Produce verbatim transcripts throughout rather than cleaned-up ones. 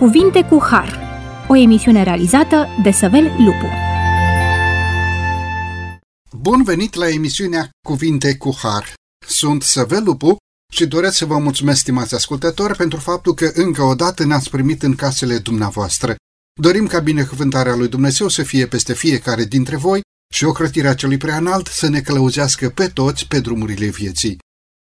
Cuvinte cu Har, o emisiune realizată de Săvel Lupu. Bun venit la emisiunea Cuvinte cu Har. Sunt Săvel Lupu și doresc să vă mulțumesc, stimați ascultători, pentru faptul că încă o dată ne-ați primit în casele dumneavoastră. Dorim ca binecuvântarea lui Dumnezeu să fie peste fiecare dintre voi și ocrotirea celui preaînalt să ne călăuzească pe toți pe drumurile vieții.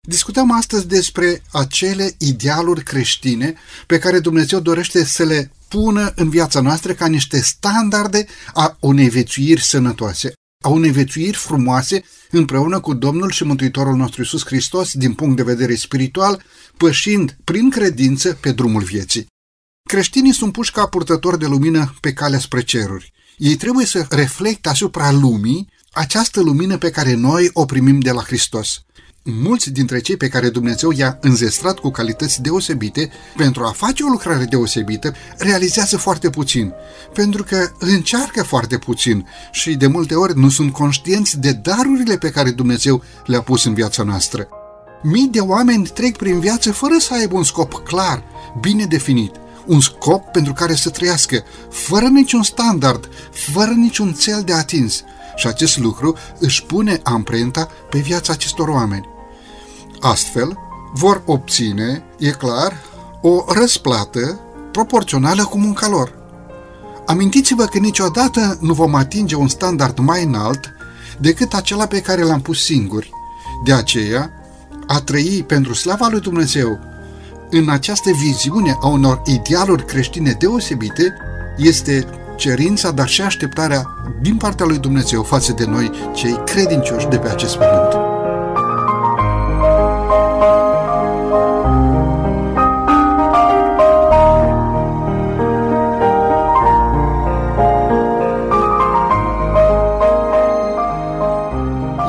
Discutăm astăzi despre acele idealuri creștine pe care Dumnezeu dorește să le pună în viața noastră ca niște standarde a unei viețuiri sănătoase, a unei viețuiri frumoase împreună cu Domnul și Mântuitorul nostru Iisus Hristos din punct de vedere spiritual, pășind prin credință pe drumul vieții. Creștinii sunt puși ca purtători de lumină pe calea spre ceruri. Ei trebuie să reflecte asupra lumii această lumină pe care noi o primim de la Hristos. Mulți dintre cei pe care Dumnezeu i-a înzestrat cu calități deosebite pentru a face o lucrare deosebită, realizează foarte puțin, pentru că încearcă foarte puțin și de multe ori nu sunt conștienți de darurile pe care Dumnezeu le-a pus în viața noastră. Mii de oameni trec prin viață fără să aibă un scop clar, bine definit, un scop pentru care să trăiască, fără niciun standard, fără niciun țel de atins. Și acest lucru își pune amprenta pe viața acestor oameni. Astfel, vor obține, e clar, o răsplată proporțională cu munca lor. Amintiți-vă că niciodată nu vom atinge un standard mai înalt decât acela pe care l-am pus singuri. De aceea, a trăi pentru slava lui Dumnezeu în această viziune a unor idealuri creștine deosebite este cerința, dar și așteptarea din partea lui Dumnezeu față de noi, cei credincioși de pe acest pământ.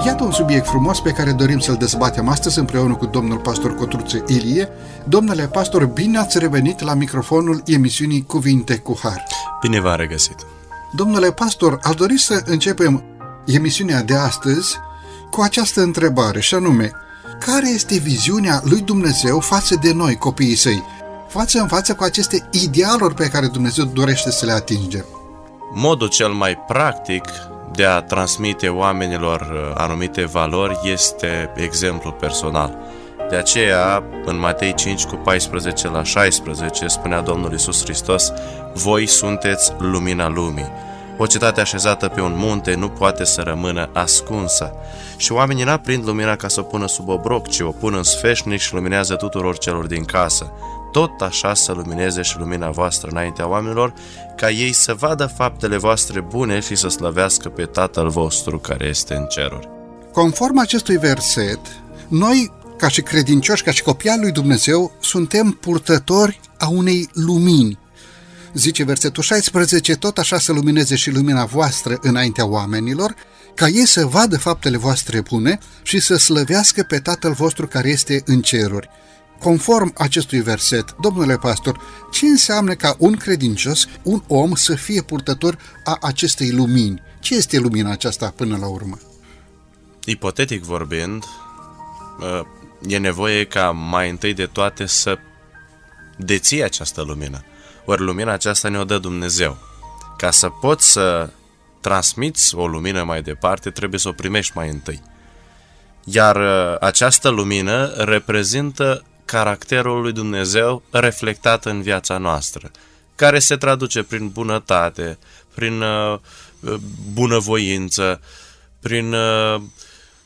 Iată un subiect frumos pe care dorim să-l dezbatem astăzi împreună cu domnul pastor Cotruț Ilie. Domnule pastor, bine ați revenit la microfonul emisiunii Cuvinte cu Har. Bine v-am regăsit! Domnule pastor, aș dori să începem emisiunea de astăzi cu această întrebare, și anume, care este viziunea lui Dumnezeu față de noi, copiii săi, față în față cu aceste idealuri pe care Dumnezeu dorește să le atingem? Modul cel mai practic de a transmite oamenilor anumite valori este exemplul personal. De aceea, în Matei cinci, cu paisprezece la șaisprezece, spunea Domnul Iisus Hristos: voi sunteți lumina lumii. O cetate așezată pe un munte nu poate să rămână ascunsă. Și oamenii n-aprind lumina ca să o pună sub obroc, ci o pun în sfeșnic și luminează tuturor celor din casă. Tot așa să lumineze și lumina voastră înaintea oamenilor, ca ei să vadă faptele voastre bune și să slăvească pe Tatăl vostru care este în ceruri. Conform acestui verset, noi, ca și credincioși, ca și copii al lui Dumnezeu, suntem purtători a unei lumini. Zice versetul șaisprezece, tot așa să lumineze și lumina voastră înaintea oamenilor, ca ei să vadă faptele voastre bune și să slăvească pe Tatăl vostru care este în ceruri. Conform acestui verset, domnule pastor, ce înseamnă ca un credincios, un om, să fie purtător a acestei lumini? Ce este lumina aceasta până la urmă? Ipotetic vorbind, e nevoie ca mai întâi de toate să deții această lumină. Ori lumina aceasta ne-o dă Dumnezeu. Ca să poți să transmiți o lumină mai departe, trebuie să o primești mai întâi. Iar această lumină reprezintă caracterul lui Dumnezeu reflectat în viața noastră, care se traduce prin bunătate, prin bunăvoință, prin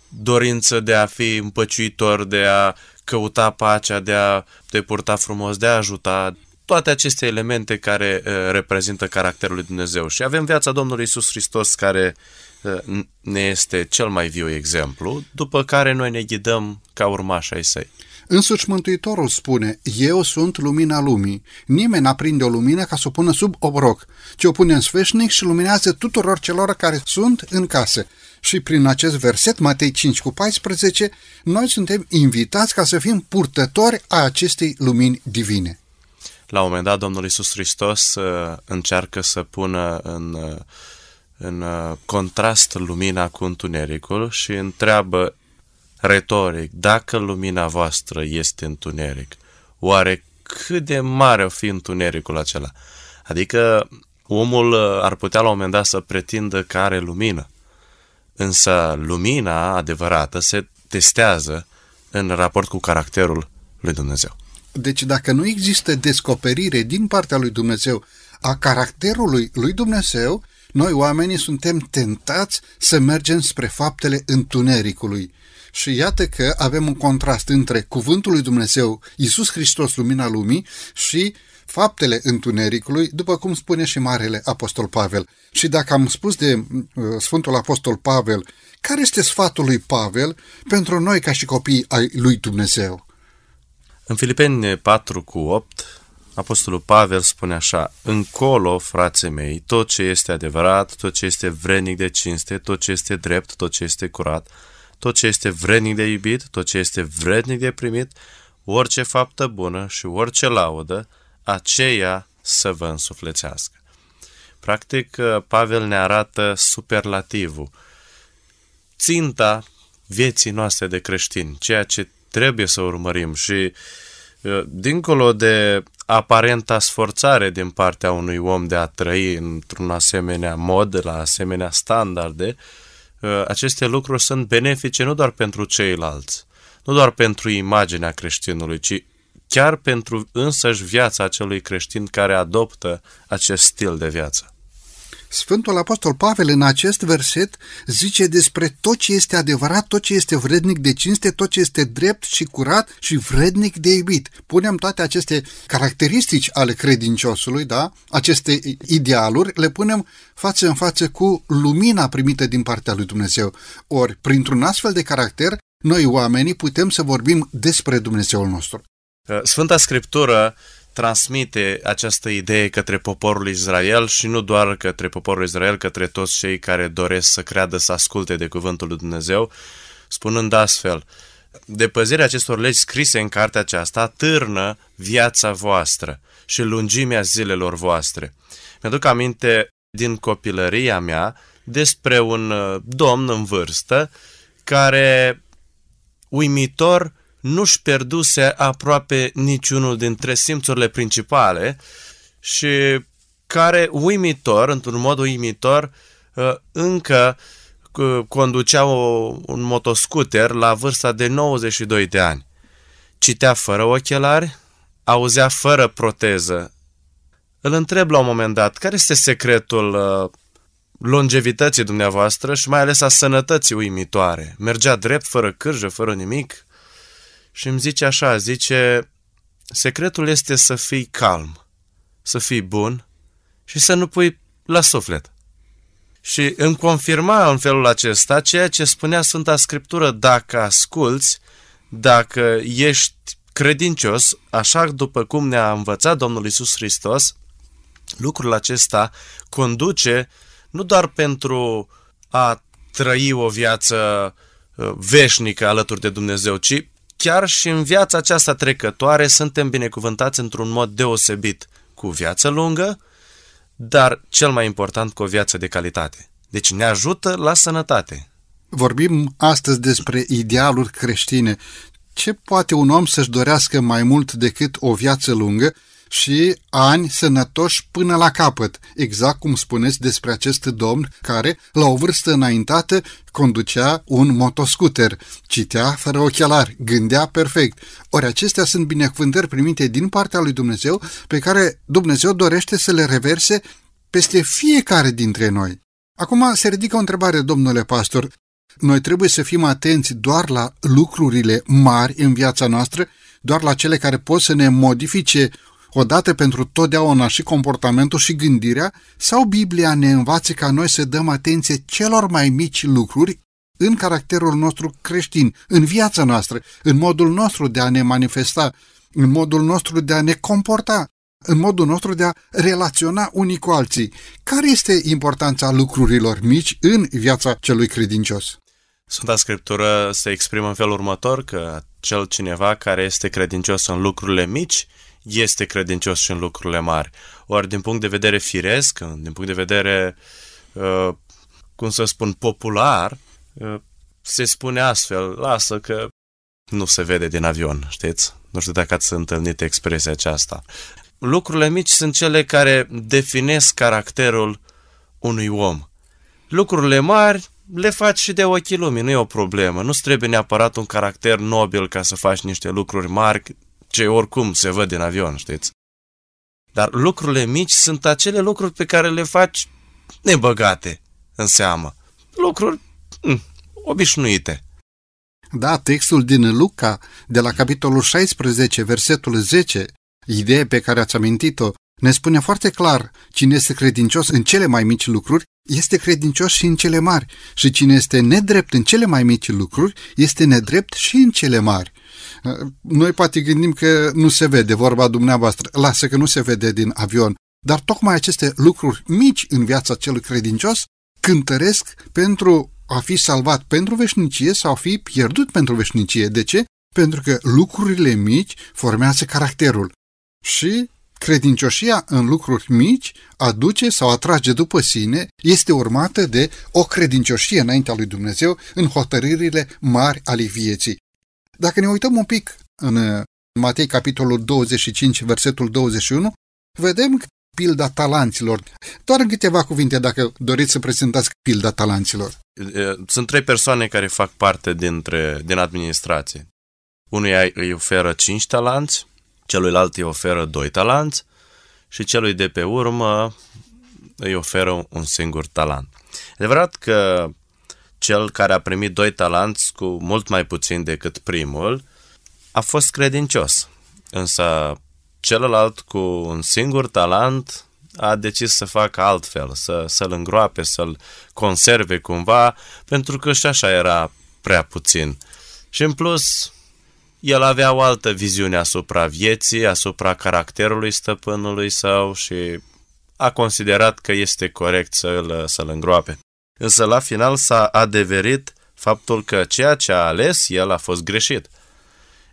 dorință de a fi împăciuitor, de a căuta pacea, de a te purta frumos, de a ajuta, toate aceste elemente care uh, reprezintă caracterul lui Dumnezeu. Și avem viața Domnului Iisus Hristos, care uh, ne este cel mai viu exemplu, după care noi ne ghidăm ca urmași ai săi. Însuși Mântuitorul spune: eu sunt lumina lumii. Nimeni n-aprinde o lumină ca să o pună sub obroc, ci o pune în sfeșnic și luminează tuturor celor care sunt în casă. Și prin acest verset, Matei cinci cu paisprezece, noi suntem invitați ca să fim purtători a acestei lumini divine. La un moment dat, Domnul Iisus Hristos încearcă să pună în, în contrast lumina cu întunericul și întreabă retoric: dacă lumina voastră este întuneric, oare cât de mare o fi întunericul acela. Adică omul ar putea la un moment dat să pretindă că are lumină, însă lumina adevărată se testează în raport cu caracterul lui Dumnezeu. Deci dacă nu există descoperire din partea lui Dumnezeu a caracterului lui Dumnezeu, noi oamenii suntem tentați să mergem spre faptele întunericului. Și iată că avem un contrast între cuvântul lui Dumnezeu, Iisus Hristos, lumina lumii, și faptele întunericului, după cum spune și Marele Apostol Pavel. Și dacă am spus de uh, Sfântul Apostol Pavel, care este sfatul lui Pavel pentru noi ca și copiii ai lui Dumnezeu? În Filipeni patru cu opt, Apostolul Pavel spune așa: încolo, frații mei, tot ce este adevărat, tot ce este vrednic de cinste, tot ce este drept, tot ce este curat, tot ce este vrednic de iubit, tot ce este vrednic de primit, orice faptă bună și orice laudă, aceea să vă însuflețească. Practic, Pavel ne arată superlativul, ținta vieții noastre de creștini, ceea ce trebuie să urmărim și, dincolo de aparenta sforțare din partea unui om de a trăi într-un asemenea mod, la asemenea standarde, aceste lucruri sunt benefice nu doar pentru ceilalți, nu doar pentru imaginea creștinului, ci chiar pentru însăși viața acelui creștin care adoptă acest stil de viață. Sfântul Apostol Pavel în acest verset zice despre tot ce este adevărat, tot ce este vrednic de cinste, tot ce este drept și curat și vrednic de iubit. Punem toate aceste caracteristici ale credinciosului, da? Aceste idealuri, le punem față în față cu lumina primită din partea lui Dumnezeu. Ori, printr-un astfel de caracter, noi oamenii putem să vorbim despre Dumnezeul nostru. Sfânta Scriptură transmite această idee către poporul Israel și nu doar către poporul Israel, către toți cei care doresc să creadă, să asculte de cuvântul lui Dumnezeu, spunând astfel: depăzirea acestor legi scrise în cartea aceasta târnă viața voastră și lungimea zilelor voastre. Mi-aduc aminte din copilăria mea despre un domn în vârstă care, uimitor, nu-și pierduse aproape niciunul dintre simțurile principale și care, uimitor, într-un mod uimitor, încă conducea un motoscuter la vârsta de nouăzeci și doi de ani. Citea fără ochelari, auzea fără proteză. Îl întreb la un moment dat: care este secretul longevității dumneavoastră și mai ales a sănătății uimitoare? Mergea drept, fără cârjă, fără nimic. Și îmi zice așa, zice, secretul este să fii calm, să fii bun și să nu pui la suflet. Și îmi confirma în felul acesta ceea ce spunea Sfânta Scriptură: dacă asculți, dacă ești credincios, așa după cum ne-a învățat Domnul Iisus Hristos, lucrul acesta conduce nu doar pentru a trăi o viață veșnică alături de Dumnezeu, ci chiar și în viața aceasta trecătoare suntem binecuvântați într-un mod deosebit, cu viață lungă, dar cel mai important cu o viață de calitate. Deci ne ajută la sănătate. Vorbim astăzi despre idealuri creștine. Ce poate un om să-și dorească mai mult decât o viață lungă și ani sănătoși până la capăt, exact cum spuneți despre acest domn care, la o vârstă înaintată, conducea un motoscuter, citea fără ochelari, gândea perfect. Ori acestea sunt binecuvântări primite din partea lui Dumnezeu, pe care Dumnezeu dorește să le reverse peste fiecare dintre noi. Acum se ridică o întrebare, domnule pastor. Noi trebuie să fim atenți doar la lucrurile mari în viața noastră, doar la cele care pot să ne modifice odată pentru totdeauna și comportamentul și gândirea, sau Biblia ne învață ca noi să dăm atenție celor mai mici lucruri în caracterul nostru creștin, în viața noastră, în modul nostru de a ne manifesta, în modul nostru de a ne comporta, în modul nostru de a relaționa unii cu alții? Care este importanța lucrurilor mici în viața celui credincios? Sfânta Scriptură se exprimă în felul următor, că cel cineva care este credincios în lucrurile mici este credincios și în lucrurile mari. Ori din punct de vedere firesc, din punct de vedere, cum să spun, popular, se spune astfel: lasă că nu se vede din avion, știți? Nu știu dacă ați întâlnit expresia aceasta. Lucrurile mici sunt cele care definesc caracterul unui om. Lucrurile mari le faci și de ochii lumii, nu e o problemă. Nu-ți trebuie neapărat un caracter nobil ca să faci niște lucruri mari, ce oricum se văd din avion, știți? Dar lucrurile mici sunt acele lucruri pe care le faci nebăgate în seamă. Lucruri m- obișnuite. Da, textul din Luca, de la capitolul șaisprezece, versetul zece, ideea pe care ați amintit-o, ne spune foarte clar: cine este credincios în cele mai mici lucruri, este credincios și în cele mari, și cine este nedrept în cele mai mici lucruri, este nedrept și în cele mari. Noi poate gândim că nu se vede, vorba dumneavoastră, lasă că nu se vede din avion, dar tocmai aceste lucruri mici în viața celui credincios cântăresc pentru a fi salvat pentru veșnicie sau a fi pierdut pentru veșnicie. De ce? Pentru că lucrurile mici formează caracterul și credincioșia în lucruri mici aduce sau atrage după sine, este urmată de o credincioșie înaintea lui Dumnezeu în hotărârile mari ale vieții. Dacă ne uităm un pic în Matei capitolul douăzeci și cinci, versetul douăzeci și unu, vedem pilda talanților. Doar în câteva cuvinte, dacă doriți să prezentați pilda talanților. Sunt trei persoane care fac parte dintre, din administrație. Unuia îi oferă cinci talanți, celuilalt îi oferă doi talanți și celui de pe urmă îi oferă un singur talent. Adevărat că cel care a primit doi talanți, cu mult mai puțin decât primul, a fost credincios. Însă celălalt cu un singur talent a decis să facă altfel, să, să-l îngroape, să-l conserve cumva, pentru că și așa era prea puțin. Și în plus, el avea o altă viziune asupra vieții, asupra caracterului stăpânului său și a considerat că este corect să-l, să-l îngroape. Însă la final s-a adeverit faptul că ceea ce a ales el a fost greșit.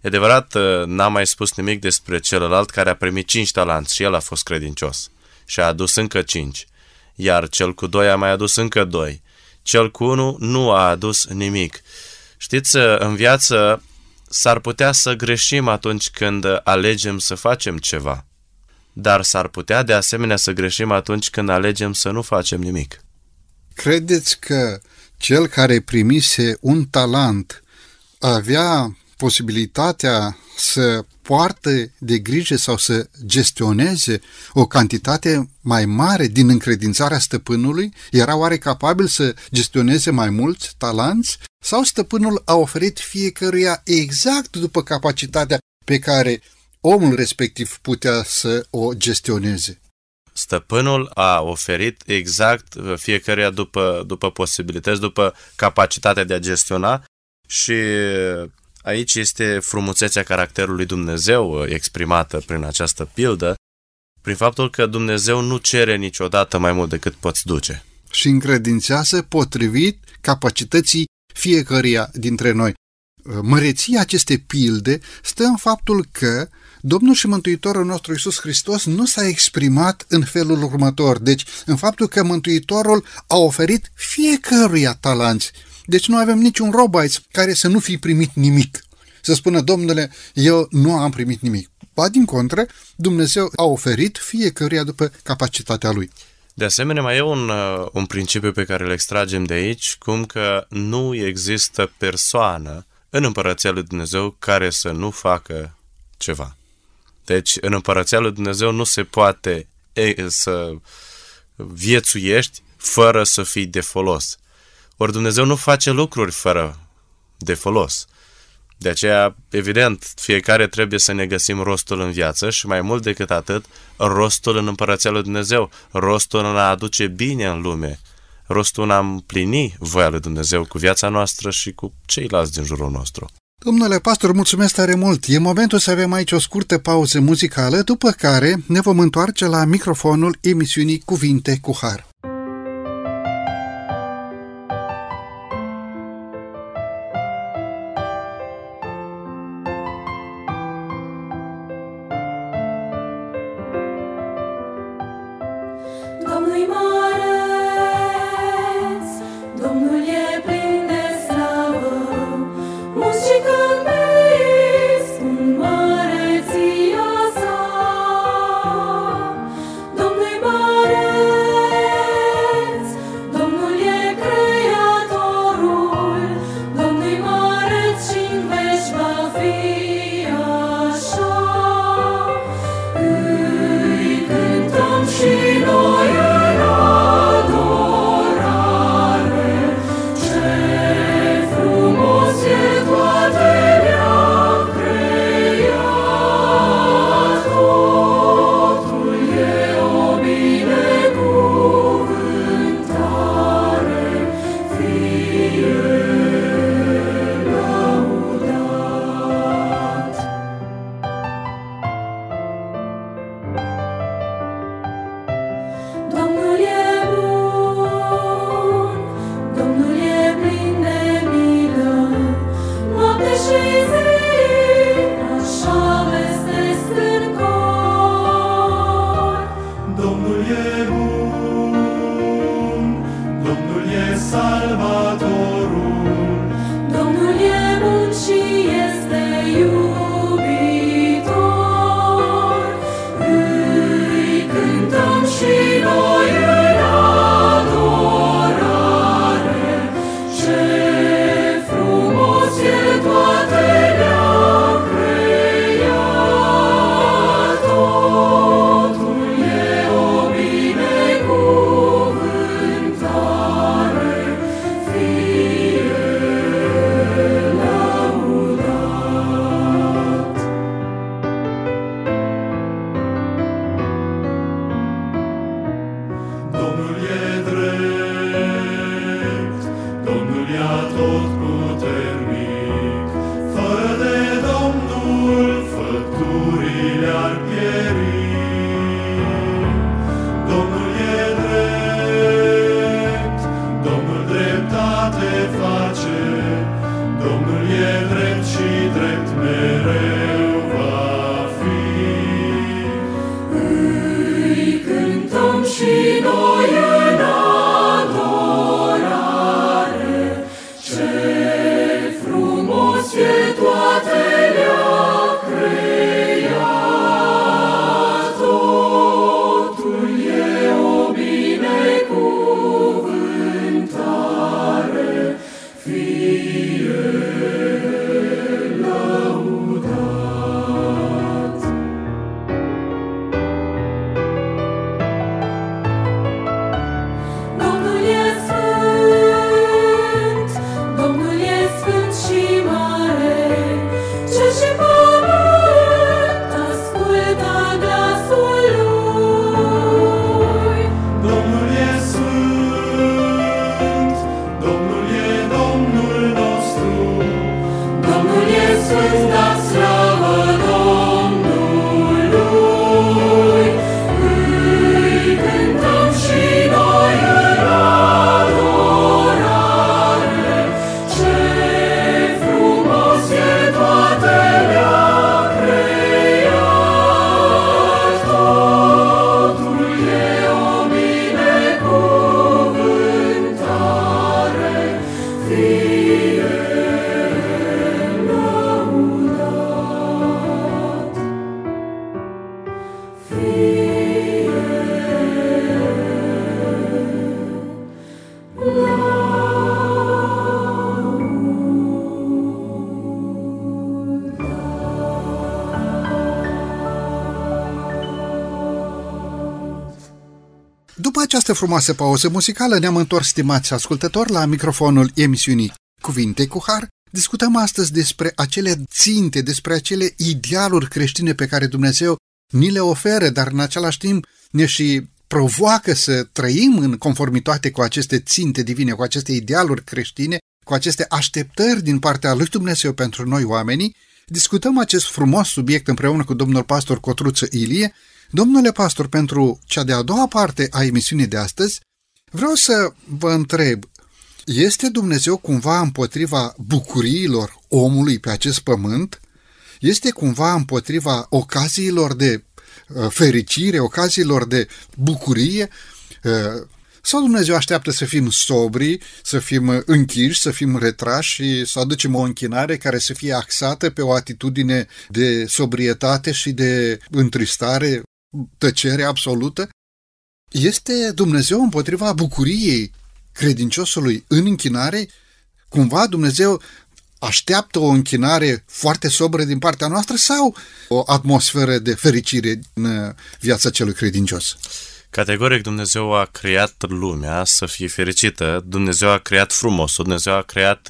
E adevărat, n-am mai spus nimic despre celălalt care a primit cinci talanți și el a fost credincios și a adus încă cinci, iar cel cu doi a mai adus încă doi, cel cu unu nu a adus nimic. Știți, în viață s-ar putea să greșim atunci când alegem să facem ceva, dar s-ar putea de asemenea să greșim atunci când alegem să nu facem nimic. Credeți că cel care primise un talent avea posibilitatea să poarte de grijă sau să gestioneze o cantitate mai mare din încredințarea stăpânului? Era oare capabil să gestioneze mai mulți talanți? Sau stăpânul a oferit fiecăruia exact după capacitatea pe care omul respectiv putea să o gestioneze? Stăpânul a oferit exact fiecăruia după, după posibilități, după capacitatea de a gestiona, și aici este frumusețea caracterului Dumnezeu exprimată prin această pildă, prin faptul că Dumnezeu nu cere niciodată mai mult decât poți duce. Și încredințează potrivit capacității fiecăruia dintre noi. Măreția acestei pilde stă în faptul că Domnul și Mântuitorul nostru Iisus Hristos nu s-a exprimat în felul următor. Deci, în faptul că Mântuitorul a oferit fiecăruia talanți. Deci nu avem niciun robaiț care să nu fi primit nimic. Să spună: Domnule, eu nu am primit nimic. Ba din contră, Dumnezeu a oferit fiecăruia după capacitatea lui. De asemenea, mai e un, un principiu pe care îl extragem de aici, cum că nu există persoană în Împărăția lui Dumnezeu care să nu facă ceva. Deci, în Împărăția lui Dumnezeu nu se poate e, să viețuiești fără să fii de folos. Ori Dumnezeu nu face lucruri fără de folos. De aceea, evident, fiecare trebuie să ne găsim rostul în viață și, mai mult decât atât, rostul în Împărăția lui Dumnezeu, rostul în a aduce bine în lume, rostul în a împlini voia lui Dumnezeu cu viața noastră și cu ceilalți din jurul nostru. Domnule pastor, mulțumesc tare mult! E momentul să avem aici o scurtă pauză muzicală, după care ne vom întoarce la microfonul emisiunii Cuvinte cu Har. Domnul e plin de slavă, muzică-n această frumoasă pauză muzicală ne-am întors, stimați ascultători, la microfonul emisiunii Cuvinte cu Har. Discutăm astăzi despre acele ținte, despre acele idealuri creștine pe care Dumnezeu ni le oferă, dar în același timp ne și provoacă să trăim în conformitate cu aceste ținte divine, cu aceste idealuri creștine, cu aceste așteptări din partea lui Dumnezeu pentru noi oamenii. Discutăm acest frumos subiect împreună cu domnul pastor Cotruț Ilie. Domnule pastor, pentru cea de-a doua parte a emisiunii de astăzi, vreau să vă întreb, este Dumnezeu cumva împotriva bucuriilor omului pe acest pământ? Este cumva împotriva ocaziilor de fericire, ocaziilor de bucurie? Sau Dumnezeu așteaptă să fim sobri, să fim închiși, să fim retrași și să aducem o închinare care să fie axată pe o atitudine de sobrietate și de întristare, tăcere absolută? Este Dumnezeu împotriva bucuriei credinciosului în închinare? Cumva Dumnezeu așteaptă o închinare foarte sobră din partea noastră sau o atmosferă de fericire în viața celui credincios? Categoric, Dumnezeu a creat lumea să fie fericită, Dumnezeu a creat frumosul, Dumnezeu a creat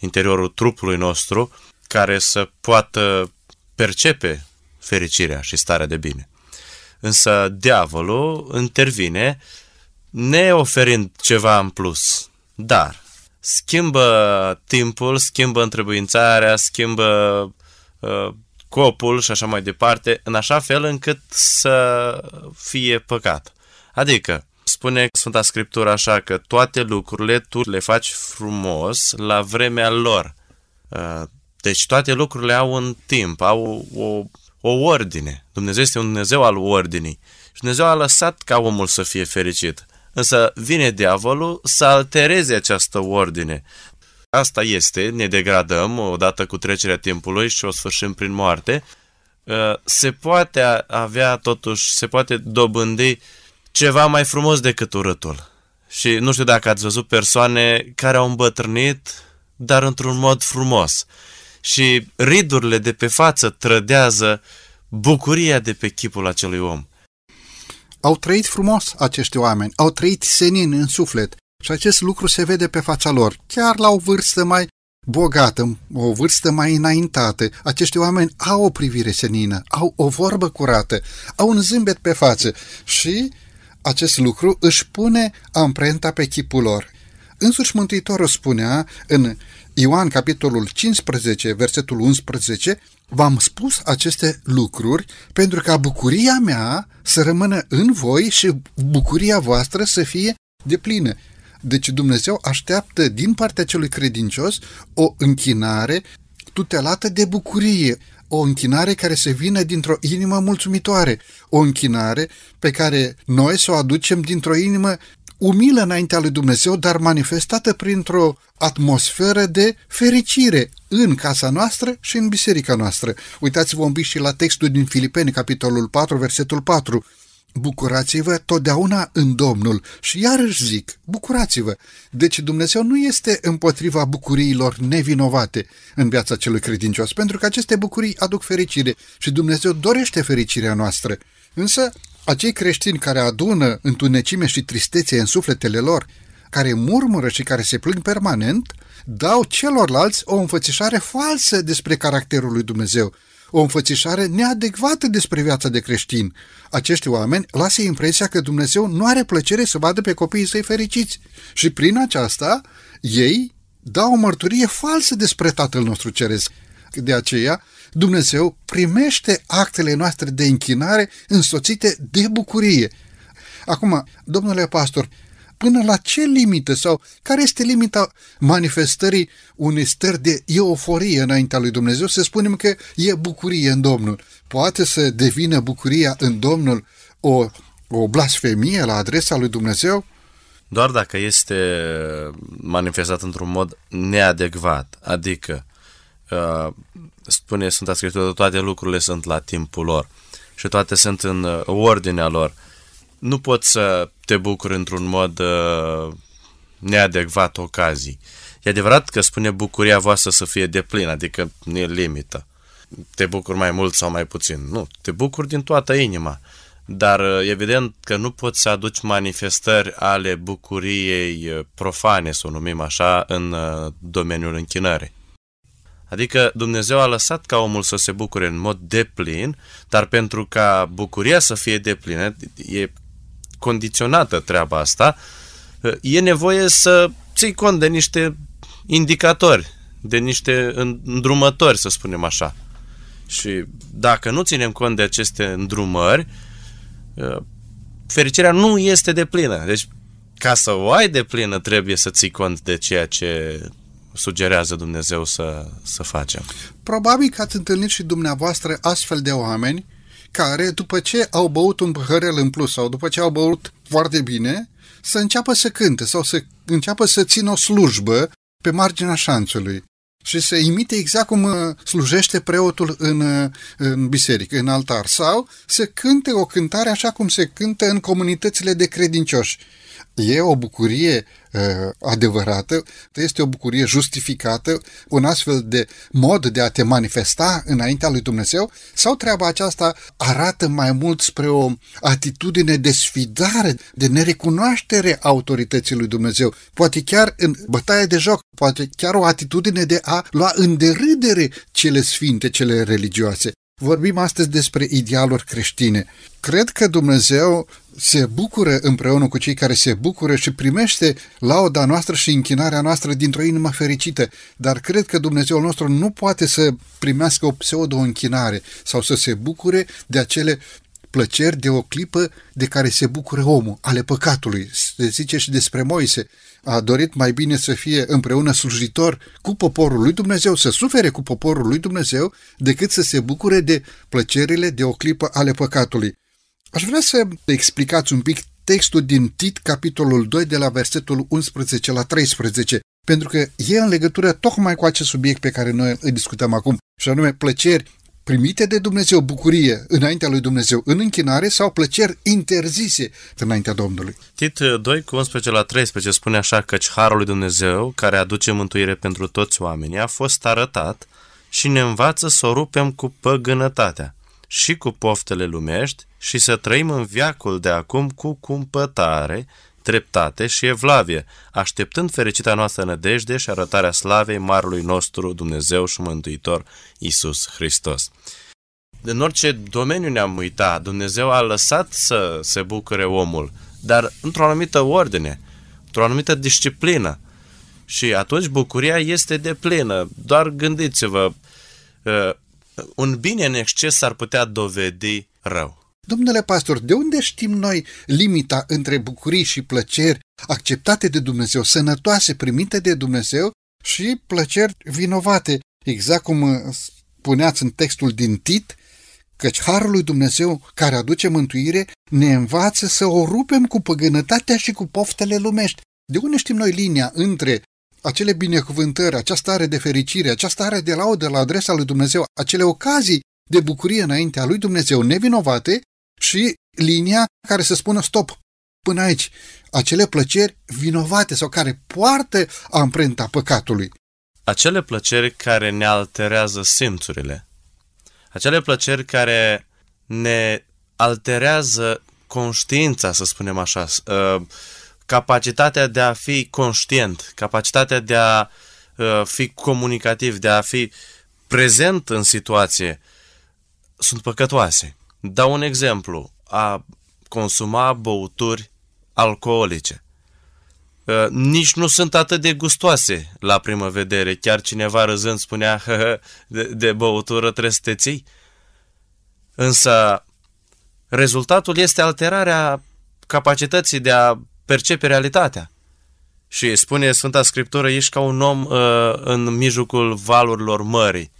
interiorul trupului nostru care să poată percepe fericirea și starea de bine. Însă diavolul intervine ne oferind ceva în plus, dar schimbă timpul, schimbă întrebuințarea, schimbă uh, copul și așa mai departe, în așa fel încât să fie păcat. Adică, spune Sfânta Scriptură așa că toate lucrurile tu le faci frumos la vremea lor. Uh, deci toate lucrurile au un timp, au o, o ordine. Dumnezeu este un Dumnezeu al ordinii. Și Dumnezeu a lăsat ca omul să fie fericit. Însă vine diavolul să altereze această ordine. Asta este, ne degradăm odată cu trecerea timpului și o sfârșim prin moarte. Se poate avea totuși, se poate dobândi ceva mai frumos decât urâtul. Și nu știu dacă ați văzut persoane care au îmbătrânit, dar într-un mod frumos. Și ridurile de pe față trădează bucuria de pe chipul acelui om. Au trăit frumos acești oameni, au trăit senin în suflet și acest lucru se vede pe fața lor. Chiar la o vârstă mai bogată, o vârstă mai înaintată, acești oameni au o privire senină, au o vorbă curată, au un zâmbet pe față și acest lucru își pune amprenta pe chipul lor. Însuși Mântuitorul spunea în Ioan capitolul cincisprezece, versetul unsprezece, v-am spus aceste lucruri pentru ca bucuria mea să rămână în voi și bucuria voastră să fie deplină. Deci Dumnezeu așteaptă din partea celui credincios o închinare tutelată de bucurie, o închinare care se vine dintr-o inimă mulțumitoare, o închinare pe care noi să o aducem dintr-o inimă umilă înaintea lui Dumnezeu, dar manifestată printr-o atmosferă de fericire în casa noastră și în biserica noastră. Uitați-vă un pic și la textul din Filipeni, capitolul patru, versetul patru. Bucurați-vă totdeauna în Domnul. Și iarăși zic, bucurați-vă. Deci Dumnezeu nu este împotriva bucuriilor nevinovate în viața celui credincios, pentru că aceste bucurii aduc fericire și Dumnezeu dorește fericirea noastră. Însă, acei creștini care adună întunecime și tristețe în sufletele lor, care murmură și care se plâng permanent, dau celorlalți o înfățișare falsă despre caracterul lui Dumnezeu, o înfățișare neadecvată despre viața de creștin. Acești oameni lasă impresia că Dumnezeu nu are plăcere să vadă pe copiii săi fericiți și prin aceasta ei dau o mărturie falsă despre Tatăl nostru Ceresc. De aceea, Dumnezeu primește actele noastre de închinare însoțite de bucurie. Acum, domnule pastor, până la ce limită sau care este limita manifestării unei stări de euforie înaintea lui Dumnezeu? Să spunem că e bucurie în Domnul. Poate să devină bucuria în Domnul o, o blasfemie la adresa lui Dumnezeu? Doar dacă este manifestat într-un mod neadecvat, adică Uh, spune Sfânta Scriptură, toate lucrurile sunt la timpul lor și toate sunt în uh, ordinea lor. Nu poți să te bucuri într-un mod uh, neadecvat ocazii. E adevărat că spune bucuria voastră să fie deplină, adică nu e limită. Te bucuri mai mult sau mai puțin. Nu, te bucuri din toată inima. dar evident că nu poți să aduci manifestări ale bucuriei profane, să o numim așa, în domeniul închinării. Adică Dumnezeu a lăsat ca omul să se bucure în mod deplin, dar pentru ca bucuria să fie deplină, e condiționată treaba asta, e nevoie să ții cont de niște indicatori, de niște îndrumători, să spunem așa. Și dacă nu ținem cont de aceste îndrumări, fericirea nu este deplină. Deci, ca să o ai deplină, trebuie să ții cont de ceea ce sugerează Dumnezeu să, să facem. Probabil că ați întâlnit și dumneavoastră astfel de oameni care, după ce au băut un păhărel în plus sau după ce au băut foarte bine, să înceapă să cânte sau să înceapă să țină o slujbă pe marginea șanțului și să imite exact cum slujește preotul în, în biserică, în altar, sau să cânte o cântare așa cum se cântă în comunitățile de credincioși. E o bucurie uh, adevărată, este o bucurie justificată, un astfel de mod de a te manifesta înaintea lui Dumnezeu, sau treaba aceasta arată mai mult spre o atitudine de sfidare, de nerecunoaștere a autorității lui Dumnezeu, poate chiar în bătaie de joc, poate chiar o atitudine de a lua în derâdere cele sfinte, cele religioase. Vorbim astăzi despre idealuri creștine. Cred că Dumnezeu se bucură împreună cu cei care se bucură și primește lauda noastră și închinarea noastră dintr-o inimă fericită, dar cred că Dumnezeul nostru nu poate să primească o pseudo-închinare sau să se bucure de acele plăceri de o clipă de care se bucură omul, ale păcatului. Se zice și despre Moise, a dorit mai bine să fie împreună slujitor cu poporul lui Dumnezeu, să sufere cu poporul lui Dumnezeu, decât să se bucure de plăcerile de o clipă ale păcatului. Aș vrea să explicați un pic textul din Tit, capitolul doi, de la versetul unsprezece la treisprezece, pentru că e în legătură tocmai cu acest subiect pe care noi îl discutăm acum, și anume plăceri primite de Dumnezeu, bucurie înaintea lui Dumnezeu în închinare, sau plăceri interzise înaintea Domnului. Tit doi, cu unsprezece la treisprezece spune așa: căci harul lui Dumnezeu, care aduce mântuire pentru toți oamenii, a fost arătat și ne învață să o rupem cu păgânătatea și cu poftele lumești și să trăim în viacul de acum cu cumpătare, dreptate și evlavie, așteptând fericita noastră nădejde și arătarea slavei marelui nostru Dumnezeu și Mântuitor Iisus Hristos. În orice domeniu ne-am uitat, Dumnezeu a lăsat să se bucure omul, dar într-o anumită ordine, într-o anumită disciplină. Și atunci bucuria este deplină. Doar gândiți-vă, un bine în exces ar putea dovedi rău. Domnule pastor, de unde știm noi limita între bucurii și plăceri acceptate de Dumnezeu, sănătoase, primite de Dumnezeu, și plăceri vinovate? Exact cum spuneați în textul din Tit, căci harul lui Dumnezeu, care aduce mântuire, ne învață să o rupem cu păgânătatea și cu poftele lumești. De unde știm noi linia între acele binecuvântări, această stare de fericire, această stare de laudă la adresa lui Dumnezeu, acele ocazii de bucurie înaintea lui Dumnezeu nevinovate, și linia care să spună stop, până aici, acele plăceri vinovate sau care poartă amprenta păcatului? Acele plăceri care ne alterează simțurile, acele plăceri care ne alterează conștiința, să spunem așa, capacitatea de a fi conștient, capacitatea de a fi comunicativ, de a fi prezent în situație, sunt păcătoase. Dau un exemplu: a consuma băuturi alcoolice. Nici nu sunt atât de gustoase la primă vedere. Chiar cineva râzând spunea: de, de băutură trebuie să te ții. Însă rezultatul este alterarea capacității de a percepe realitatea. Și spune Sfânta Scriptură: ești ca un om uh, în mijlocul valurilor mării,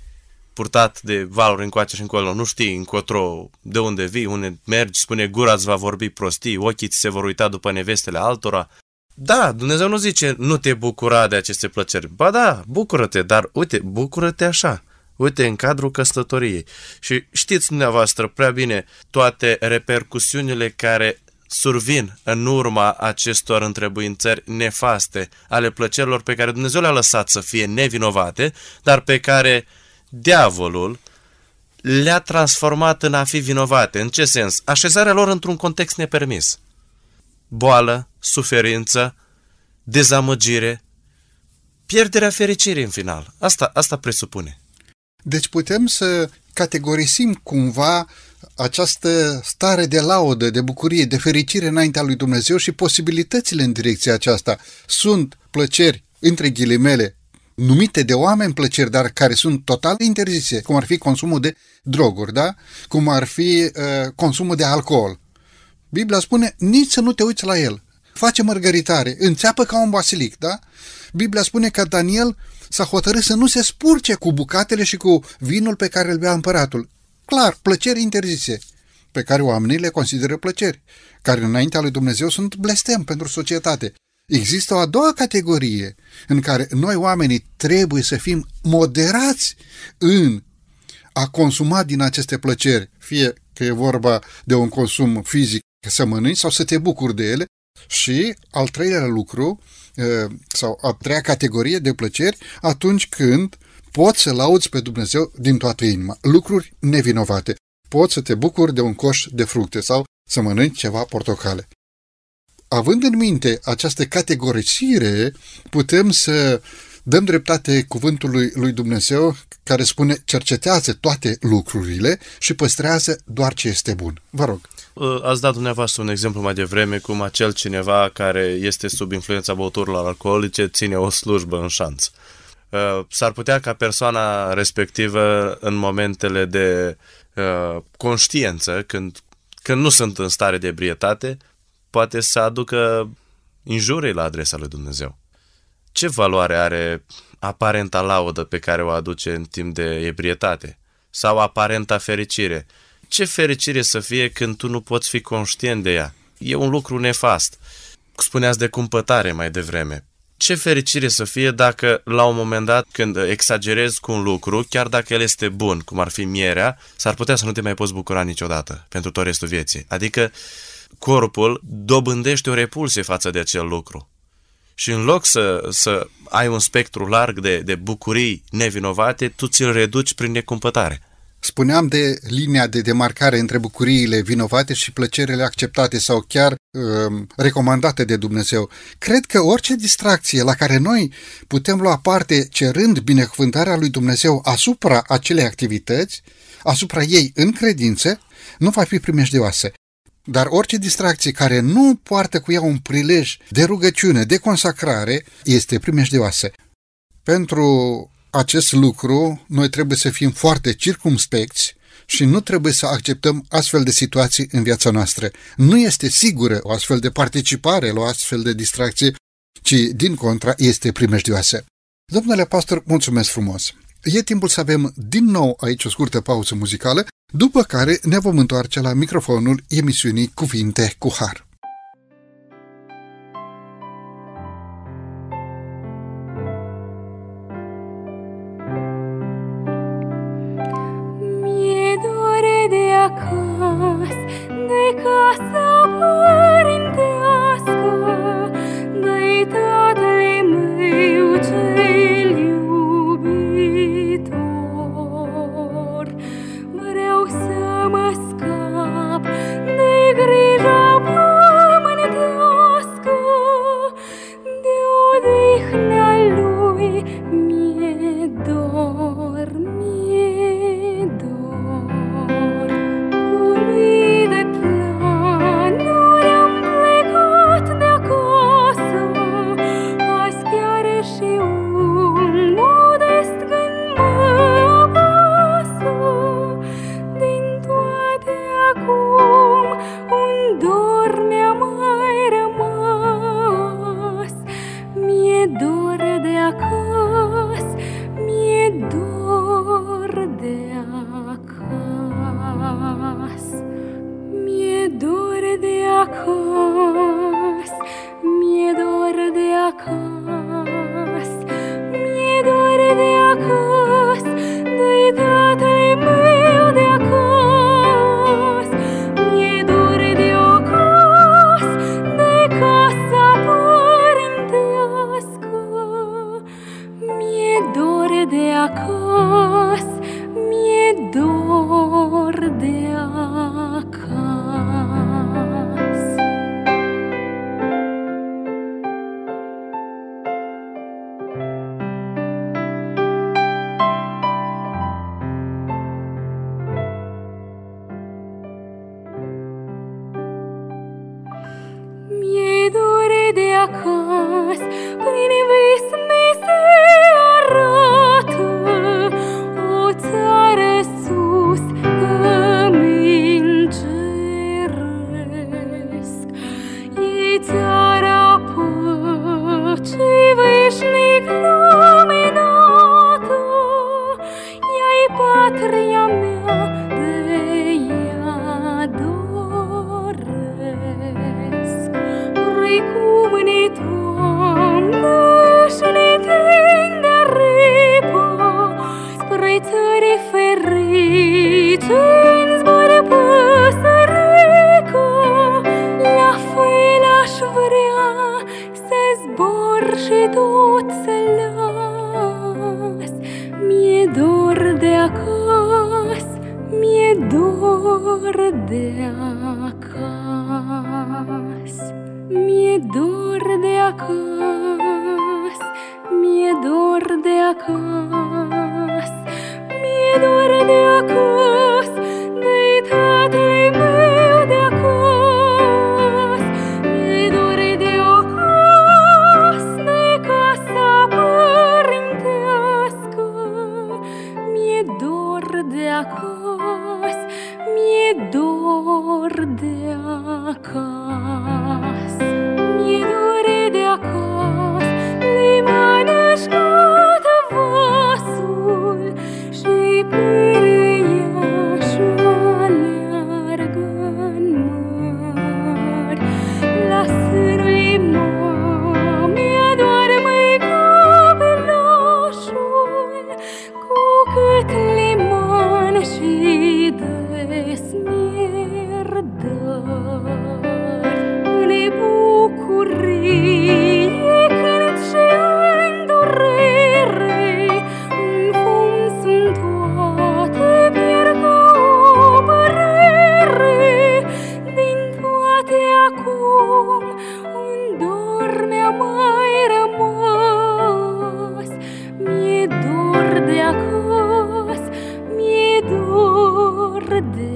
purtat de valuri încoace și încolo, nu știi încotro, de unde vii, unde mergi, spune gura îți va vorbi prostii, ochii ți se vor uita după nevestele altora. Da, Dumnezeu nu zice nu te bucura de aceste plăceri. Ba da, bucură-te, dar uite, bucură-te așa, uite, în cadrul căsătoriei. Și știți dumneavoastră prea bine toate repercusiunile care survin în urma acestor întrebuințări nefaste ale plăcerilor pe care Dumnezeu le-a lăsat să fie nevinovate, dar pe care diavolul le-a transformat în a fi vinovate. În ce sens? Așezarea lor într-un context nepermis. Boală, suferință, dezamăgire, pierderea fericirii în final. Asta, asta presupune. Deci putem să categorisim cumva această stare de laudă, de bucurie, de fericire înaintea lui Dumnezeu și posibilitățile în direcția aceasta. Sunt plăceri, între ghilimele, numite de oameni plăceri, dar care sunt total interzise, cum ar fi consumul de droguri, da? Cum ar fi uh, consumul de alcool. Biblia spune nici să nu te uiți la el. Face mărgăritare, înțeapă ca un basilic, da? Biblia spune că Daniel s-a hotărât să nu se spurce cu bucatele și cu vinul pe care îl bea împăratul. Clar, plăceri interzise, pe care oamenii le consideră plăceri, care înaintea lui Dumnezeu sunt blestem pentru societate. Există o a doua categorie în care noi oamenii trebuie să fim moderați în a consuma din aceste plăceri, fie că e vorba de un consum fizic, să mănânci sau să te bucuri de ele. Și al treilea lucru, sau a treia categorie de plăceri, atunci când poți să lauzi pe Dumnezeu din toată inima. Lucruri nevinovate. Poți să te bucuri de un coș de fructe sau să mănânci ceva portocale. Având în minte această categorisire, putem să dăm dreptate cuvântului lui Dumnezeu care spune cercetează toate lucrurile și păstrează doar ce este bun. Vă rog. Ați dat dumneavoastră un exemplu mai devreme, cum acel cineva care este sub influența băuturilor alcoolice ține o slujbă în șanț. S-ar putea ca persoana respectivă în momentele de conștiență, când, când nu sunt în stare de ebrietate, poate să aducă injurii la adresa lui Dumnezeu. Ce valoare are aparenta laudă pe care o aduce în timp de ebrietate? Sau aparenta fericire? Ce fericire să fie când tu nu poți fi conștient de ea? E un lucru nefast. Spuneați de cumpătare mai devreme. Ce fericire să fie dacă la un moment dat, când exagerezi cu un lucru, chiar dacă el este bun, cum ar fi mierea, s-ar putea să nu te mai poți bucura niciodată pentru tot restul vieții. Adică corpul dobândește o repulsie față de acel lucru. Și în loc să, să ai un spectru larg de, de bucurii nevinovate, tu ți-l reduci prin necumpătare. Spuneam de linia de demarcare între bucuriile vinovate și plăcerile acceptate sau chiar uh, recomandate de Dumnezeu. Cred că orice distracție la care noi putem lua parte cerând binecuvântarea lui Dumnezeu asupra acelei activități, asupra ei în credință, nu va fi primejdioasă. Dar orice distracție care nu poartă cu ea un prilej de rugăciune, de consacrare, este primejdioasă. Pentru acest lucru, noi trebuie să fim foarte circumspecți și nu trebuie să acceptăm astfel de situații în viața noastră. Nu este sigură o astfel de participare la o astfel de distracție, ci, din contra, este primejdioasă. Domnule pastor, mulțumesc frumos! E timpul să avem din nou aici o scurtă pauză muzicală, după care ne vom întoarce la microfonul emisiunii Cuvinte cu Har. Mi-e dore de acasă, de casa părintească, de tatăl meu cel iubitor. Vreau să mă scap de grija pământească, de odihna lui mi-e dor, mi-e dor. Cu mii de planuri dor de acasă, mi-e dor de acasă, mi-e dor de acasă, mi-e dor de acasă, de-i tatăl meu de acasă, mi-e dor de acasă, de casa părintească, mi-e dor de acasă. Mi-e dor de acasă, mi-e dor de acasă, le-i mănășcat vasul și pârâiașul aleargă-n mări. La sânul mamei adoarmă copilașul, cu cât liman și dă de bucurie, cânt și în durere, în fum sunt toate, pierd o părere. Din toate acum un dor mi-a mai rămas, mi-e dor de acasă, mi-e dor de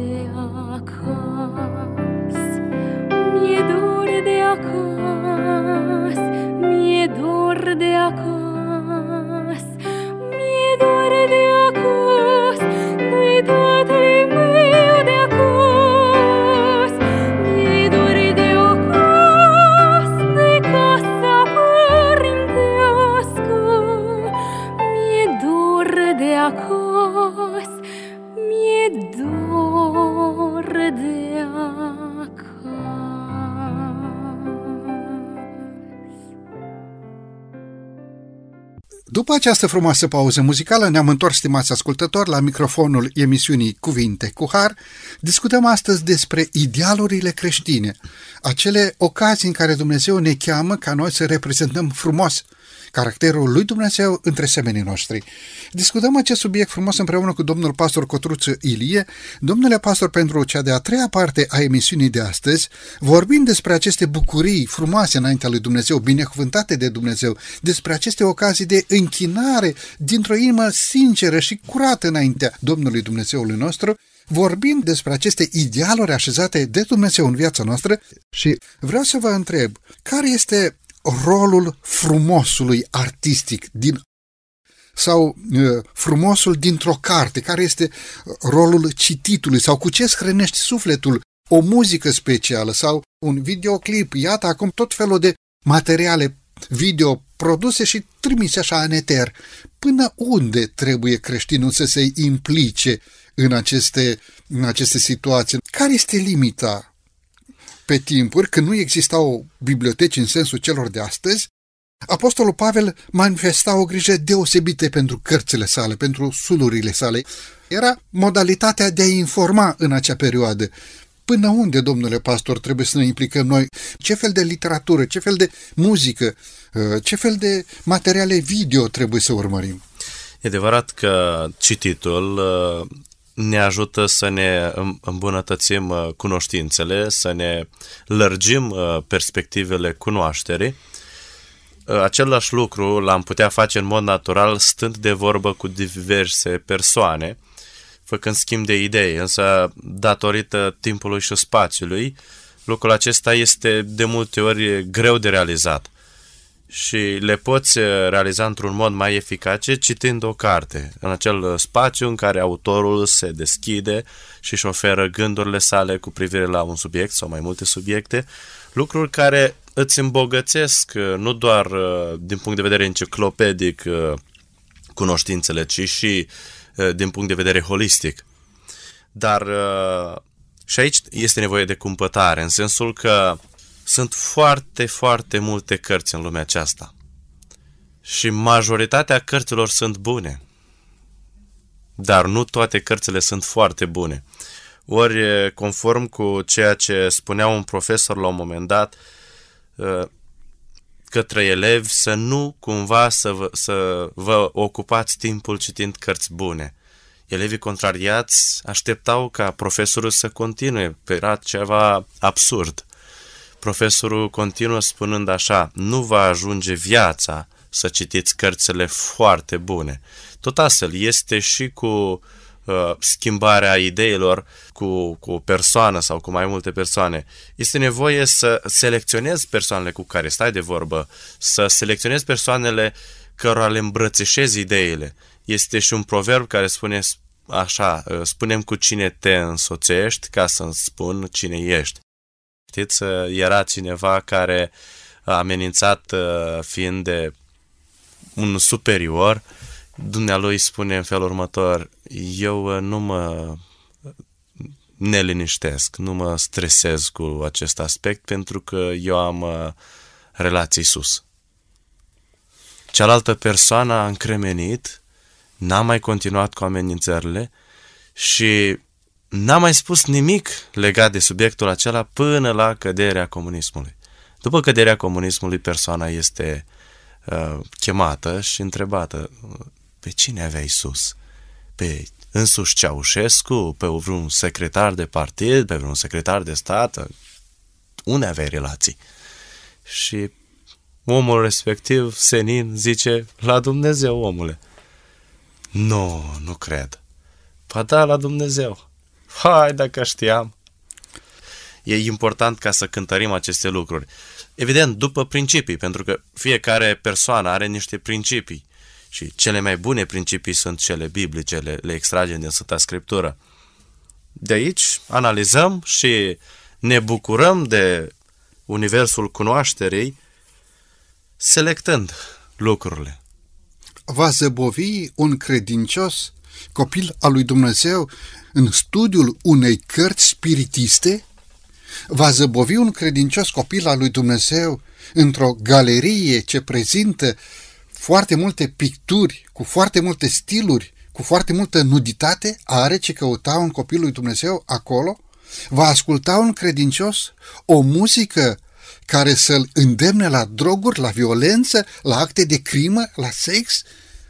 mi-e dor de acasă, mi-e dor de acasă, de tatăl meu de acasă, mi-e dor de acasă, de casa părintească, mi-e dor de acasă, mi-e dor de acasă. După această frumoasă pauză muzicală ne-am întors, stimați ascultători, la microfonul emisiunii Cuvinte cu Har. Discutăm astăzi despre idealurile creștine, acele ocazii în care Dumnezeu ne cheamă ca noi să reprezentăm frumos caracterul lui Dumnezeu între semenii noștri. Discutăm acest subiect frumos împreună cu domnul pastor Cotruț Ilie. Domnule pastor, pentru cea de-a treia parte a emisiunii de astăzi, vorbim despre aceste bucurii frumoase înaintea lui Dumnezeu, binecuvântate de Dumnezeu, despre aceste ocazii de închinare dintr-o inimă sinceră și curată înaintea Domnului Dumnezeului nostru. Vorbim despre aceste idealuri așezate de Dumnezeu în viața noastră și vreau să vă întreb, care este rolul frumosului artistic din sau frumosul dintr-o carte, care este rolul cititului sau cu ce îți hrănești sufletul, o muzică specială sau un videoclip, iată acum tot felul de materiale video produse și trimise așa în eter. Până unde trebuie creștinul să se implice în aceste, în aceste situații? Care este limita? Pe timpuri, când nu existau biblioteci în sensul celor de astăzi, apostolul Pavel manifesta o grijă deosebită pentru cărțile sale, pentru sulurile sale. Era modalitatea de a informa în acea perioadă. Până unde, domnule pastor, trebuie să ne implicăm noi? Ce fel de literatură, ce fel de muzică, ce fel de materiale video trebuie să urmărim? E adevărat că cititul ne ajută să ne îmbunătățim cunoștințele, să ne lărgim perspectivele cunoașterii. Același lucru l-am putea face în mod natural stând de vorbă cu diverse persoane, făcând schimb de idei, însă datorită timpului și spațiului, lucrul acesta este de multe ori greu de realizat și le poți realiza într-un mod mai eficace citind o carte, în acel spațiu în care autorul se deschide și își oferă gândurile sale cu privire la un subiect sau mai multe subiecte, lucruri care îți îmbogățesc nu doar din punct de vedere enciclopedic cunoștințele, ci și din punct de vedere holistic. Dar și aici este nevoie de cumpătare, în sensul că sunt foarte, foarte multe cărți în lumea aceasta și majoritatea cărților sunt bune, dar nu toate cărțile sunt foarte bune. Ori, conform cu ceea ce spunea un profesor la un moment dat, către elevi, să nu cumva să vă, să vă ocupați timpul citind cărți bune. Elevii contrariați așteptau ca profesorul să continue, era ceva absurd. Profesorul continuă spunând așa: nu va ajunge viața să citiți cărțile foarte bune. Tot astfel este și cu uh, schimbarea ideilor cu, cu o persoană sau cu mai multe persoane. Este nevoie să selecționezi persoanele cu care stai de vorbă, să selecționezi persoanele cărora le îmbrățișezi ideile. Este și un proverb care spune așa: spune-mi cu cine te însoțești ca să-mi spun cine ești. Știți, era cineva care a amenințat fiind de un superior, dumnealui spune în felul următor: eu nu mă neliniștesc, nu mă stresez cu acest aspect pentru că eu am relații sus. Cealaltă persoană a încremenit, n-a mai continuat cu amenințările și n-a mai spus nimic legat de subiectul acela până la căderea comunismului. După căderea comunismului, persoana este uh, chemată și întrebată: pe cine aveai sus? Pe însuși Ceaușescu? Pe vreun secretar de partid? Pe vreun secretar de stat? Unde aveai relații? Și omul respectiv, senin, zice: la Dumnezeu, omule. Nu, nu cred. Pa da, la Dumnezeu. Hai, dacă știam. E important ca să cântărim aceste lucruri. Evident, după principii, pentru că fiecare persoană are niște principii și cele mai bune principii sunt cele biblice, le, le extragem din Sfânta Scriptură. De aici analizăm și ne bucurăm de universul cunoașterii, selectând lucrurile. Va zăbovi un credincios, copil al lui Dumnezeu, în studiul unei cărți spiritiste? Va zăbovi un credincios copil al lui Dumnezeu într-o galerie ce prezintă foarte multe picturi, cu foarte multe stiluri, cu foarte multă nuditate? Are ce căuta un copil lui Dumnezeu acolo? Va asculta un credincios o muzică care să-l îndemne la droguri, la violență, la acte de crimă, la sex?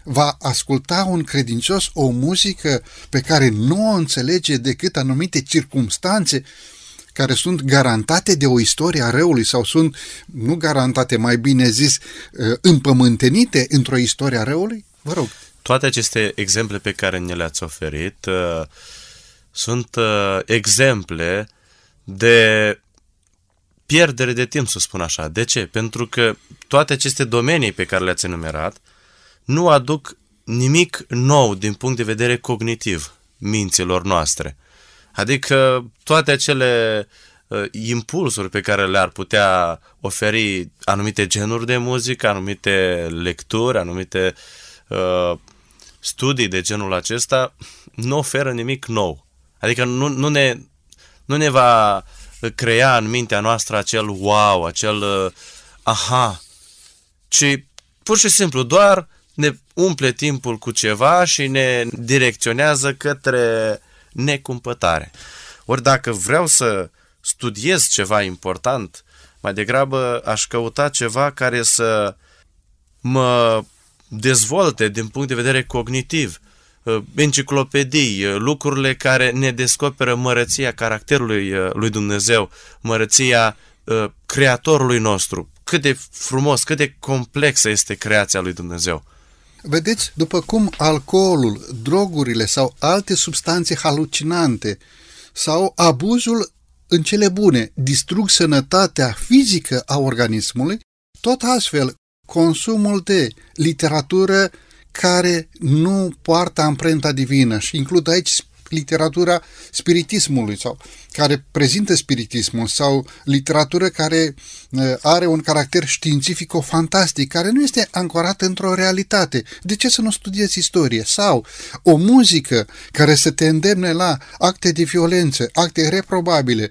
Va asculta un credincios o muzică pe care nu o înțelege decât anumite circumstanțe care sunt garantate de o istorie a răului sau sunt, nu garantate, mai bine zis, împământenite într-o istorie a răului? Vă rog. Toate aceste exemple pe care ne le-ați oferit uh, sunt uh, exemple de pierdere de timp, să spun așa. De ce? Pentru că toate aceste domenii pe care le-ați enumerat nu aduc nimic nou din punct de vedere cognitiv minților noastre. Adică toate acele uh, impulsuri pe care le-ar putea oferi anumite genuri de muzică, anumite lecturi, anumite uh, studii de genul acesta, nu oferă nimic nou. Adică nu, nu, ne, nu ne va crea în mintea noastră acel wow, acel uh, aha, ci pur și simplu doar ne umple timpul cu ceva și ne direcționează către necumpătare. Ori dacă vreau să studiez ceva important, mai degrabă aș căuta ceva care să mă dezvolte din punct de vedere cognitiv, enciclopedii, lucrurile care ne descoperă mărăția caracterului lui Dumnezeu, mărăția Creatorului nostru, cât de frumos, cât de complexă este creația lui Dumnezeu. Vedeți, după cum alcoolul, drogurile sau alte substanțe halucinante sau abuzul în cele bune distrug sănătatea fizică a organismului, tot astfel consumul de literatură care nu poartă amprenta divină, și includ aici literatura spiritismului sau care prezintă spiritismul sau literatură care are un caracter științifico-fantastic, care nu este ancorată într-o realitate. De ce să nu studiezi istorie? Sau o muzică care să te îndemne la acte de violență, acte reprobabile,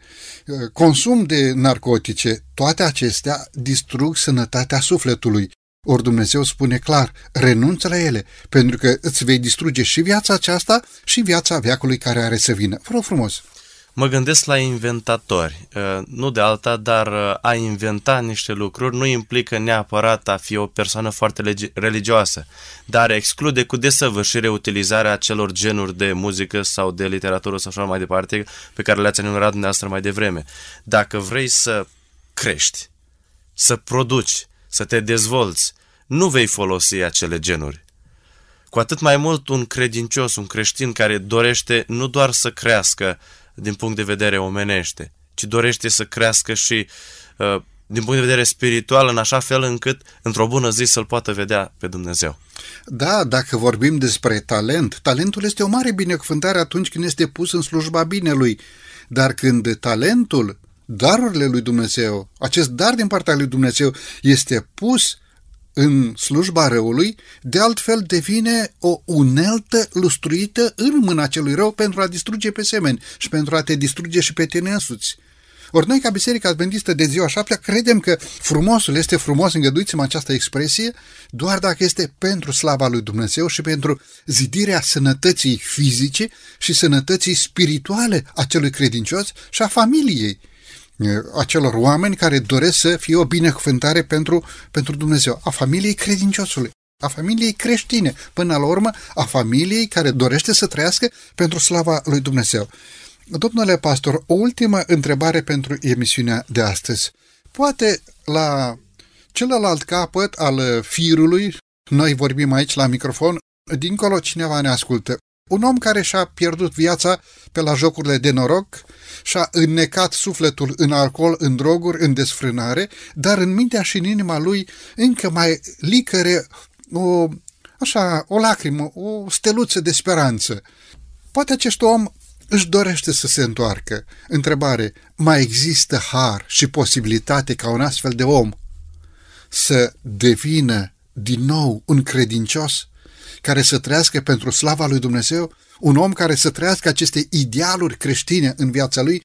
consum de narcotice, toate acestea distrug sănătatea sufletului. Ori Dumnezeu spune clar: renunță la ele, pentru că îți vei distruge și viața aceasta și viața veacului care are să vină. Vă rog frumos! Mă gândesc la inventatori, nu de alta, dar a inventa niște lucruri nu implică neapărat a fi o persoană foarte religioasă, dar exclude cu desăvârșire utilizarea acelor genuri de muzică sau de literatură sau așa mai departe pe care le-ați enumerat dumneavoastră mai devreme. Dacă vrei să crești, să produci, să te dezvolți, nu vei folosi acele genuri. Cu atât mai mult un credincios, un creștin care dorește nu doar să crească din punct de vedere omenește, ci dorește să crească și uh, din punct de vedere spiritual, în așa fel încât într-o bună zi să-L poată vedea pe Dumnezeu. Da, dacă vorbim despre talent, talentul este o mare binecuvântare atunci când este pus în slujba binelui, dar când talentul, darurile lui Dumnezeu, acest dar din partea lui Dumnezeu este pus în slujba răului, de altfel devine o uneltă lustruită în mâna celui rău pentru a distruge pe semeni și pentru a te distruge și pe tine însuți. Ori noi, ca Biserica Adventistă de Ziua Șaptea, credem că frumosul este frumos, îngăduiți-mi această expresie, doar dacă este pentru slava lui Dumnezeu și pentru zidirea sănătății fizice și sănătății spirituale a celui credincios și a familiei acelor oameni care doresc să fie o binecuvântare pentru, pentru Dumnezeu, a familiei credinciosului, a familiei creștine, până la urmă a familiei care dorește să trăiască pentru slava lui Dumnezeu. Domnule pastor, o ultimă întrebare pentru emisiunea de astăzi. Poate la celălalt capăt al firului, noi vorbim aici la microfon, dincolo cineva ne ascultă. Un om care și-a pierdut viața pe la jocurile de noroc, și-a înnecat sufletul în alcool, în droguri, în desfrânare, dar în mintea și în inima lui încă mai licăre o, așa, o lacrimă, o steluță de speranță. Poate acest om își dorește să se întoarcă. Întrebare, mai există har și posibilitate ca un astfel de om să devină din nou un credincios care să trăiască pentru slava lui Dumnezeu, un om care să trăiască aceste idealuri creștine în viața lui?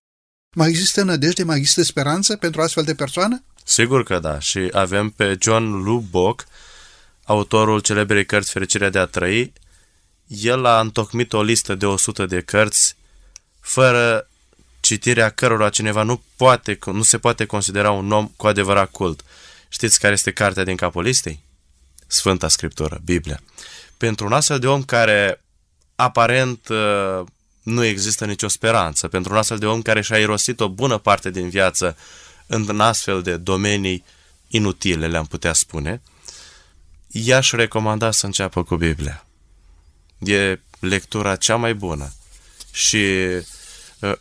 Mai există nădejde, mai există speranță pentru astfel de persoană? Sigur că da, și avem pe John Lubbock, autorul celebrei cărți Fericirea de a trăi. El a întocmit o listă de o sută de cărți, fără citirea cărora cineva nu, poate, nu se poate considera un om cu adevărat cult. Știți care este cartea din capul listei? Sfânta Scriptură, Biblia. Pentru un astfel de om care aparent nu există nicio speranță, pentru un astfel de om care și-a irosit o bună parte din viață în astfel de domenii inutile, le-am putea spune, i-aș recomanda să înceapă cu Biblia. E lectura cea mai bună și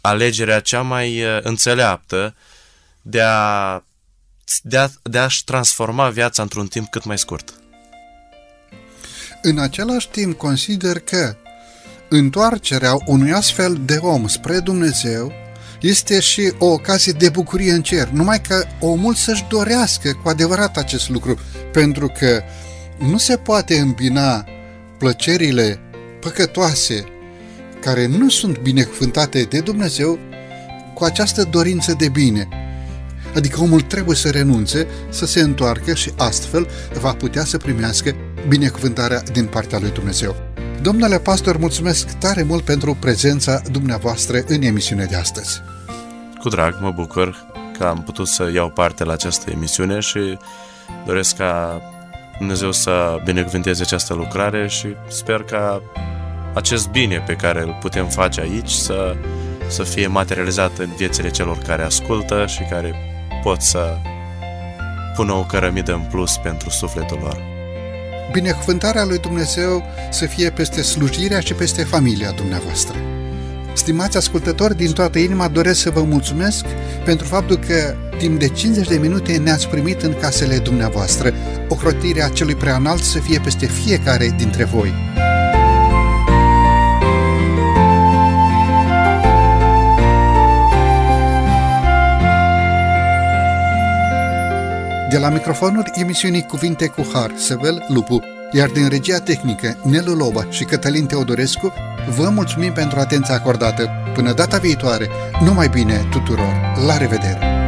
alegerea cea mai înțeleaptă de a, de a, de a-și transforma viața într-un timp cât mai scurt. În același timp, consider că întoarcerea unui astfel de om spre Dumnezeu este și o ocazie de bucurie în cer, numai că omul să-și dorească cu adevărat acest lucru, pentru că nu se poate îmbina plăcerile păcătoase care nu sunt binecuvântate de Dumnezeu cu această dorință de bine. Adică omul trebuie să renunțe, să se întoarcă și astfel va putea să primească binecuvântarea din partea lui Dumnezeu. Domnule pastor, mulțumesc tare mult pentru prezența dumneavoastră în emisiunea de astăzi. Cu drag, mă bucur că am putut să iau parte la această emisiune și doresc ca Dumnezeu să binecuvânteze această lucrare și sper ca acest bine pe care îl putem face aici să, să fie materializat în viețile celor care ascultă și care pot să pună o cărămidă în plus pentru sufletul lor. Binecuvântarea lui Dumnezeu să fie peste slujirea și peste familia dumneavoastră. Stimați ascultători, din toată inima doresc să vă mulțumesc pentru faptul că timp de cincizeci de minute ne-ați primit în casele dumneavoastră. Ocrotirea Celui Preaînalt să fie peste fiecare dintre voi. De la microfonul emisiunii Cuvinte cu Har, Săvel Lupu, iar din regia tehnică Nelu Loba și Cătălin Teodorescu, vă mulțumim pentru atenția acordată. Până data viitoare, numai bine tuturor! La revedere!